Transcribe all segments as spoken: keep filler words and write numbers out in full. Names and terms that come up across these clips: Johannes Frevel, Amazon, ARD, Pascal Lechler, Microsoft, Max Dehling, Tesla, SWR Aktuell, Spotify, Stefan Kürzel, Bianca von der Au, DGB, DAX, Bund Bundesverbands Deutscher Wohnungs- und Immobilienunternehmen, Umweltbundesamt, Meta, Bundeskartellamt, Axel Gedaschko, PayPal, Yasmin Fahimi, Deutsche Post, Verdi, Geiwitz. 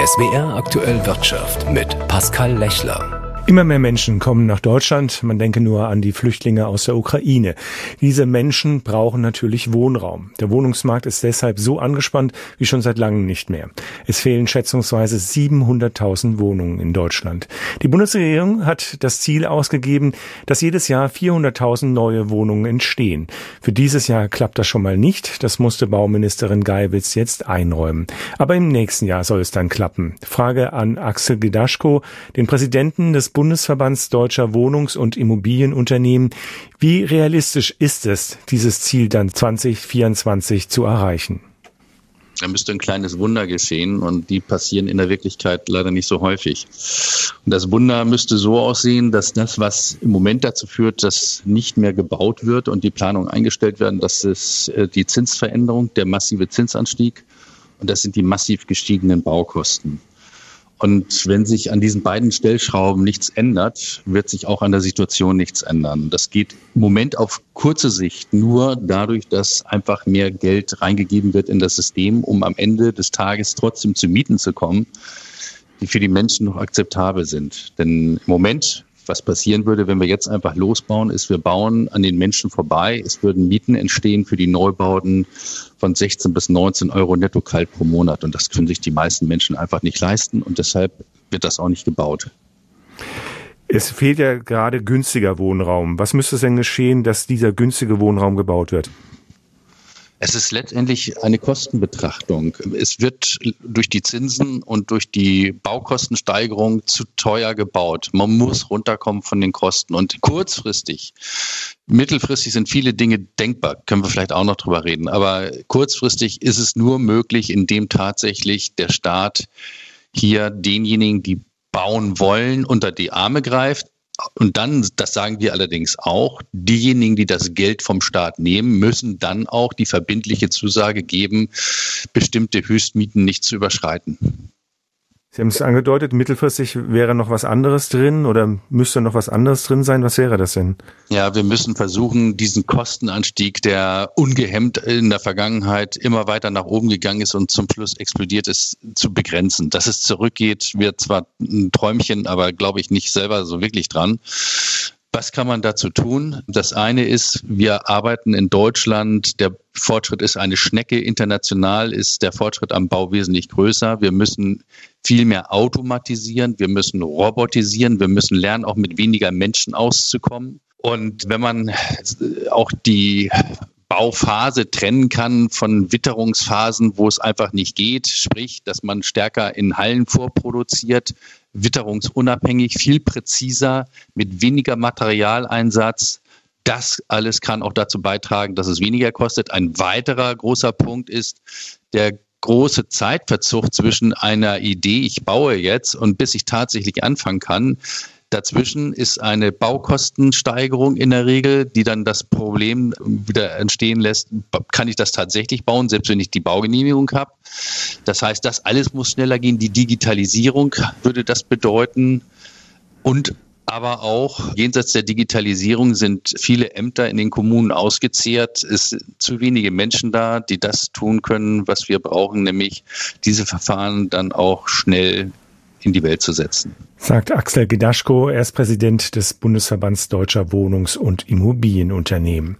S W R Aktuell Wirtschaft mit Pascal Lechler. Immer mehr Menschen kommen nach Deutschland. Man denke nur an die Flüchtlinge aus der Ukraine. Diese Menschen brauchen natürlich Wohnraum. Der Wohnungsmarkt ist deshalb so angespannt wie schon seit langem nicht mehr. Es fehlen schätzungsweise siebenhunderttausend Wohnungen in Deutschland. Die Bundesregierung hat das Ziel ausgegeben, dass jedes Jahr vierhunderttausend neue Wohnungen entstehen. Für dieses Jahr klappt das schon mal nicht. Das musste Bauministerin Geiwitz jetzt einräumen. Aber im nächsten Jahr soll es dann klappen. Frage an Axel Gedaschko, den Präsidenten des Bundesverbands Deutscher Wohnungs- und Immobilienunternehmen. Wie realistisch ist es, dieses Ziel dann zwanzig vierundzwanzig zu erreichen? Da müsste ein kleines Wunder geschehen und die passieren in der Wirklichkeit leider nicht so häufig. Und das Wunder müsste so aussehen, dass das, was im Moment dazu führt, dass nicht mehr gebaut wird und die Planungen eingestellt werden, dass es die Zinsveränderung, der massive Zinsanstieg und das sind die massiv gestiegenen Baukosten. Und wenn sich an diesen beiden Stellschrauben nichts ändert, wird sich auch an der Situation nichts ändern. Das geht im Moment auf kurze Sicht nur dadurch, dass einfach mehr Geld reingegeben wird in das System, um am Ende des Tages trotzdem zu Mieten zu kommen, die für die Menschen noch akzeptabel sind. Denn im Moment, was passieren würde, wenn wir jetzt einfach losbauen, ist, wir bauen an den Menschen vorbei. Es würden Mieten entstehen für die Neubauten von sechzehn bis neunzehn Euro netto kalt pro Monat. Und das können sich die meisten Menschen einfach nicht leisten. Und deshalb wird das auch nicht gebaut. Es fehlt ja gerade günstiger Wohnraum. Was müsste es denn geschehen, dass dieser günstige Wohnraum gebaut wird? Es ist letztendlich eine Kostenbetrachtung. Es wird durch die Zinsen und durch die Baukostensteigerung zu teuer gebaut. Man muss runterkommen von den Kosten. Und kurzfristig, mittelfristig sind viele Dinge denkbar, können wir vielleicht auch noch drüber reden. Aber kurzfristig ist es nur möglich, indem tatsächlich der Staat hier denjenigen, die bauen wollen, unter die Arme greift. Und dann, das sagen wir allerdings auch, diejenigen, die das Geld vom Staat nehmen, müssen dann auch die verbindliche Zusage geben, bestimmte Höchstmieten nicht zu überschreiten. Sie haben es angedeutet, mittelfristig wäre noch was anderes drin oder müsste noch was anderes drin sein. Was wäre das denn? Ja, wir müssen versuchen, diesen Kostenanstieg, der ungehemmt in der Vergangenheit immer weiter nach oben gegangen ist und zum Schluss explodiert ist, zu begrenzen. Dass es zurückgeht, wird zwar ein Träumchen, aber glaube ich nicht selber so wirklich dran. Was kann man dazu tun? Das eine ist, wir arbeiten in Deutschland. Der Fortschritt ist eine Schnecke. International ist der Fortschritt am Bau wesentlich größer. Wir müssen viel mehr automatisieren. Wir müssen robotisieren. Wir müssen lernen, auch mit weniger Menschen auszukommen. Und wenn man auch die Bauphase trennen kann von Witterungsphasen, wo es einfach nicht geht, sprich, dass man stärker in Hallen vorproduziert, witterungsunabhängig, viel präziser, mit weniger Materialeinsatz. Das alles kann auch dazu beitragen, dass es weniger kostet. Ein weiterer großer Punkt ist der große Zeitverzug zwischen einer Idee, ich baue jetzt, und bis ich tatsächlich anfangen kann. Dazwischen ist eine Baukostensteigerung in der Regel, die dann das Problem wieder entstehen lässt, kann ich das tatsächlich bauen, selbst wenn ich die Baugenehmigung habe. Das heißt, das alles muss schneller gehen. Die Digitalisierung würde das bedeuten. Und aber auch jenseits der Digitalisierung sind viele Ämter in den Kommunen ausgezehrt. Es sind zu wenige Menschen da, die das tun können, was wir brauchen, nämlich diese Verfahren dann auch schnell in die Welt zu setzen. Sagt Axel Gedaschko, er ist Präsident des Bundesverbands Deutscher Wohnungs- und Immobilienunternehmen.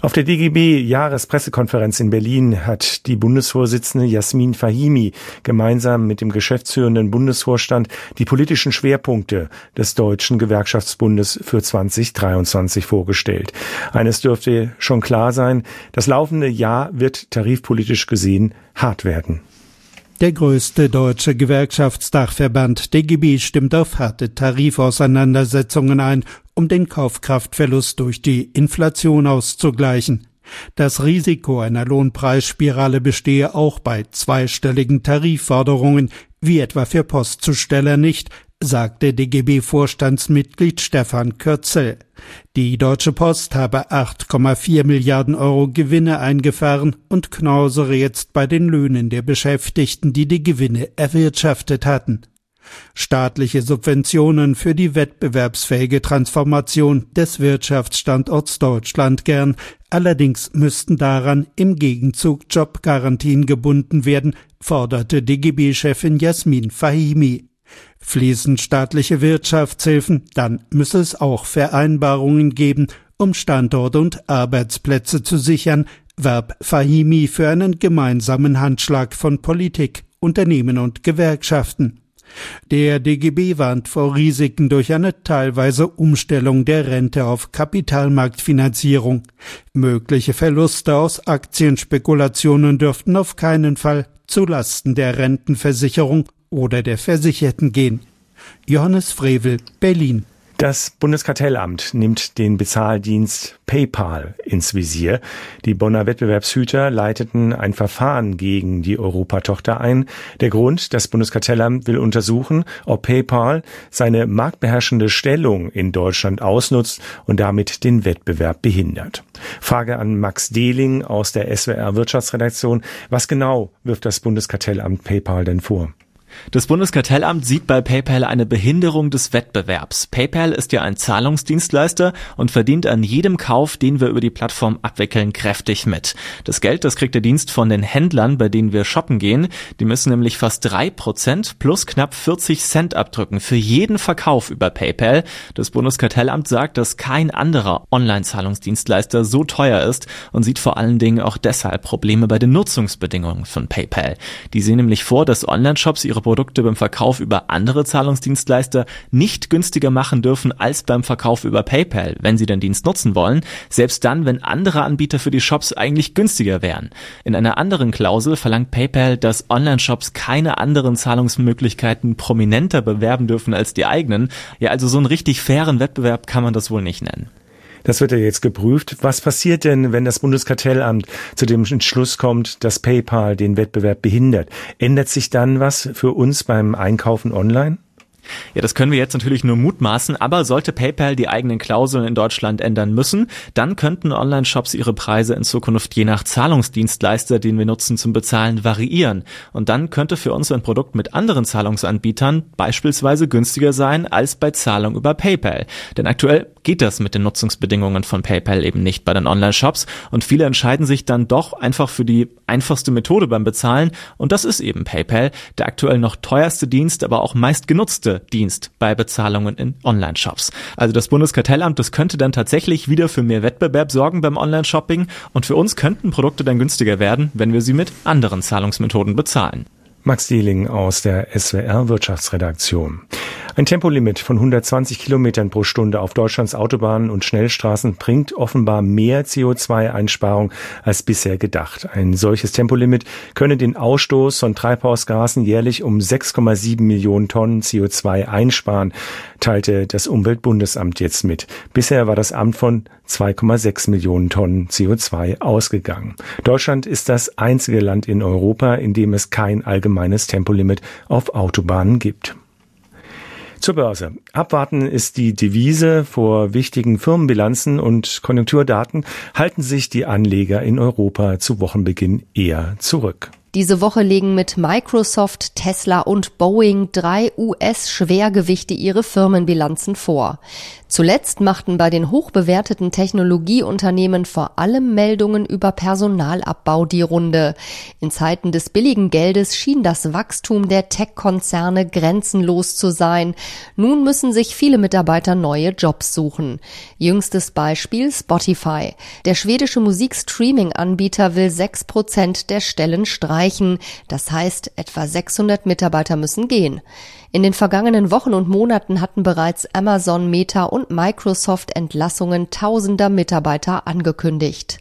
Auf der D G B-Jahrespressekonferenz in Berlin hat die Bundesvorsitzende Yasmin Fahimi gemeinsam mit dem geschäftsführenden Bundesvorstand die politischen Schwerpunkte des Deutschen Gewerkschaftsbundes für zwanzig dreiundzwanzig vorgestellt. Eines dürfte schon klar sein, das laufende Jahr wird tarifpolitisch gesehen hart werden. Der größte deutsche Gewerkschaftsdachverband D G B stimmt auf harte Tarifauseinandersetzungen ein, um den Kaufkraftverlust durch die Inflation auszugleichen. Das Risiko einer Lohnpreisspirale bestehe auch bei zweistelligen Tarifforderungen, wie etwa für Postzusteller nicht, sagte D G B-Vorstandsmitglied Stefan Kürzel. Die Deutsche Post habe acht Komma vier Milliarden Euro Gewinne eingefahren und knausere jetzt bei den Löhnen der Beschäftigten, die die Gewinne erwirtschaftet hatten. Staatliche Subventionen für die wettbewerbsfähige Transformation des Wirtschaftsstandorts Deutschland gern. Allerdings müssten daran im Gegenzug Jobgarantien gebunden werden, forderte D G B-Chefin Yasmin Fahimi. Fließen staatliche Wirtschaftshilfen, dann müsse es auch Vereinbarungen geben, um Standorte und Arbeitsplätze zu sichern, warb Fahimi für einen gemeinsamen Handschlag von Politik, Unternehmen und Gewerkschaften. Der D G B warnt vor Risiken durch eine teilweise Umstellung der Rente auf Kapitalmarktfinanzierung. Mögliche Verluste aus Aktienspekulationen dürften auf keinen Fall zulasten der Rentenversicherung oder der Versicherten gehen. Johannes Frevel, Berlin. Das Bundeskartellamt nimmt den Bezahldienst PayPal ins Visier. Die Bonner Wettbewerbshüter leiteten ein Verfahren gegen die Europatochter ein. Der Grund: Das Bundeskartellamt will untersuchen, ob PayPal seine marktbeherrschende Stellung in Deutschland ausnutzt und damit den Wettbewerb behindert. Frage an Max Dehling aus der S W R Wirtschaftsredaktion. Was genau wirft das Bundeskartellamt PayPal denn vor? Das Bundeskartellamt sieht bei PayPal eine Behinderung des Wettbewerbs. PayPal ist ja ein Zahlungsdienstleister und verdient an jedem Kauf, den wir über die Plattform abwickeln, kräftig mit. Das Geld, das kriegt der Dienst von den Händlern, bei denen wir shoppen gehen. Die müssen nämlich fast drei Prozent plus knapp vierzig Cent abdrücken für jeden Verkauf über PayPal. Das Bundeskartellamt sagt, dass kein anderer Online-Zahlungsdienstleister so teuer ist und sieht vor allen Dingen auch deshalb Probleme bei den Nutzungsbedingungen von PayPal. Die sehen nämlich vor, dass Online-Shops ihre Produkte beim Verkauf über andere Zahlungsdienstleister nicht günstiger machen dürfen als beim Verkauf über PayPal, wenn sie den Dienst nutzen wollen, selbst dann, wenn andere Anbieter für die Shops eigentlich günstiger wären. In einer anderen Klausel verlangt PayPal, dass Online-Shops keine anderen Zahlungsmöglichkeiten prominenter bewerben dürfen als die eigenen. Ja, also so einen richtig fairen Wettbewerb kann man das wohl nicht nennen. Das wird ja jetzt geprüft. Was passiert denn, wenn das Bundeskartellamt zu dem Entschluss kommt, dass PayPal den Wettbewerb behindert? Ändert sich dann was für uns beim Einkaufen online? Ja, das können wir jetzt natürlich nur mutmaßen, aber sollte PayPal die eigenen Klauseln in Deutschland ändern müssen, dann könnten Online-Shops ihre Preise in Zukunft je nach Zahlungsdienstleister, den wir nutzen zum Bezahlen, variieren. Und dann könnte für uns ein Produkt mit anderen Zahlungsanbietern beispielsweise günstiger sein als bei Zahlung über PayPal. Denn aktuell geht das mit den Nutzungsbedingungen von PayPal eben nicht bei den Online-Shops und viele entscheiden sich dann doch einfach für die einfachste Methode beim Bezahlen und das ist eben PayPal, der aktuell noch teuerste Dienst, aber auch meist genutzte Dienst bei Bezahlungen in Online-Shops. Also das Bundeskartellamt, das könnte dann tatsächlich wieder für mehr Wettbewerb sorgen beim Online-Shopping und für uns könnten Produkte dann günstiger werden, wenn wir sie mit anderen Zahlungsmethoden bezahlen. Max Dehling aus der S W R Wirtschaftsredaktion. Ein Tempolimit von hundertzwanzig Kilometern pro Stunde auf Deutschlands Autobahnen und Schnellstraßen bringt offenbar mehr C O zwei Einsparung als bisher gedacht. Ein solches Tempolimit könne den Ausstoß von Treibhausgasen jährlich um sechs Komma sieben Millionen Tonnen C O zwei einsparen, teilte das Umweltbundesamt jetzt mit. Bisher war das Amt von zwei Komma sechs Millionen Tonnen C O zwei ausgegangen. Deutschland ist das einzige Land in Europa, in dem es kein allgemeines Tempolimit auf Autobahnen gibt. Zur Börse. Abwarten ist die Devise. Vor wichtigen Firmenbilanzen und Konjunkturdaten halten sich die Anleger in Europa zu Wochenbeginn eher zurück. Diese Woche legen mit Microsoft, Tesla und Boeing drei U S-Schwergewichte ihre Firmenbilanzen vor. Zuletzt machten bei den hochbewerteten Technologieunternehmen vor allem Meldungen über Personalabbau die Runde. In Zeiten des billigen Geldes schien das Wachstum der Tech-Konzerne grenzenlos zu sein. Nun müssen sich viele Mitarbeiter neue Jobs suchen. Jüngstes Beispiel Spotify. Der schwedische Musikstreaming-Anbieter will sechs Prozent der Stellen streichen. Das heißt, etwa sechshundert Mitarbeiter müssen gehen. In den vergangenen Wochen und Monaten hatten bereits Amazon, Meta und Microsoft Entlassungen tausender Mitarbeiter angekündigt.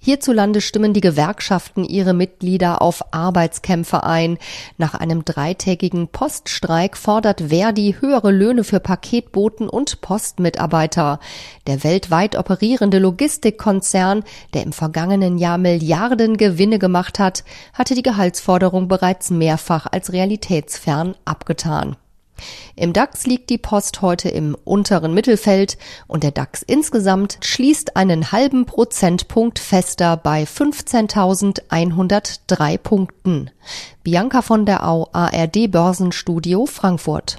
Hierzulande stimmen die Gewerkschaften ihre Mitglieder auf Arbeitskämpfe ein. Nach einem dreitägigen Poststreik fordert Verdi höhere Löhne für Paketboten und Postmitarbeiter. Der weltweit operierende Logistikkonzern, der im vergangenen Jahr Milliarden Gewinne gemacht hat, hatte die Gehaltsforderung bereits mehrfach als realitätsfern abgetan. Im DAX liegt die Post heute im unteren Mittelfeld und der DAX insgesamt schließt einen halben Prozentpunkt fester bei fünfzehntausendeinhundertdrei Punkten. Bianca von der Au, A R D Börsenstudio Frankfurt.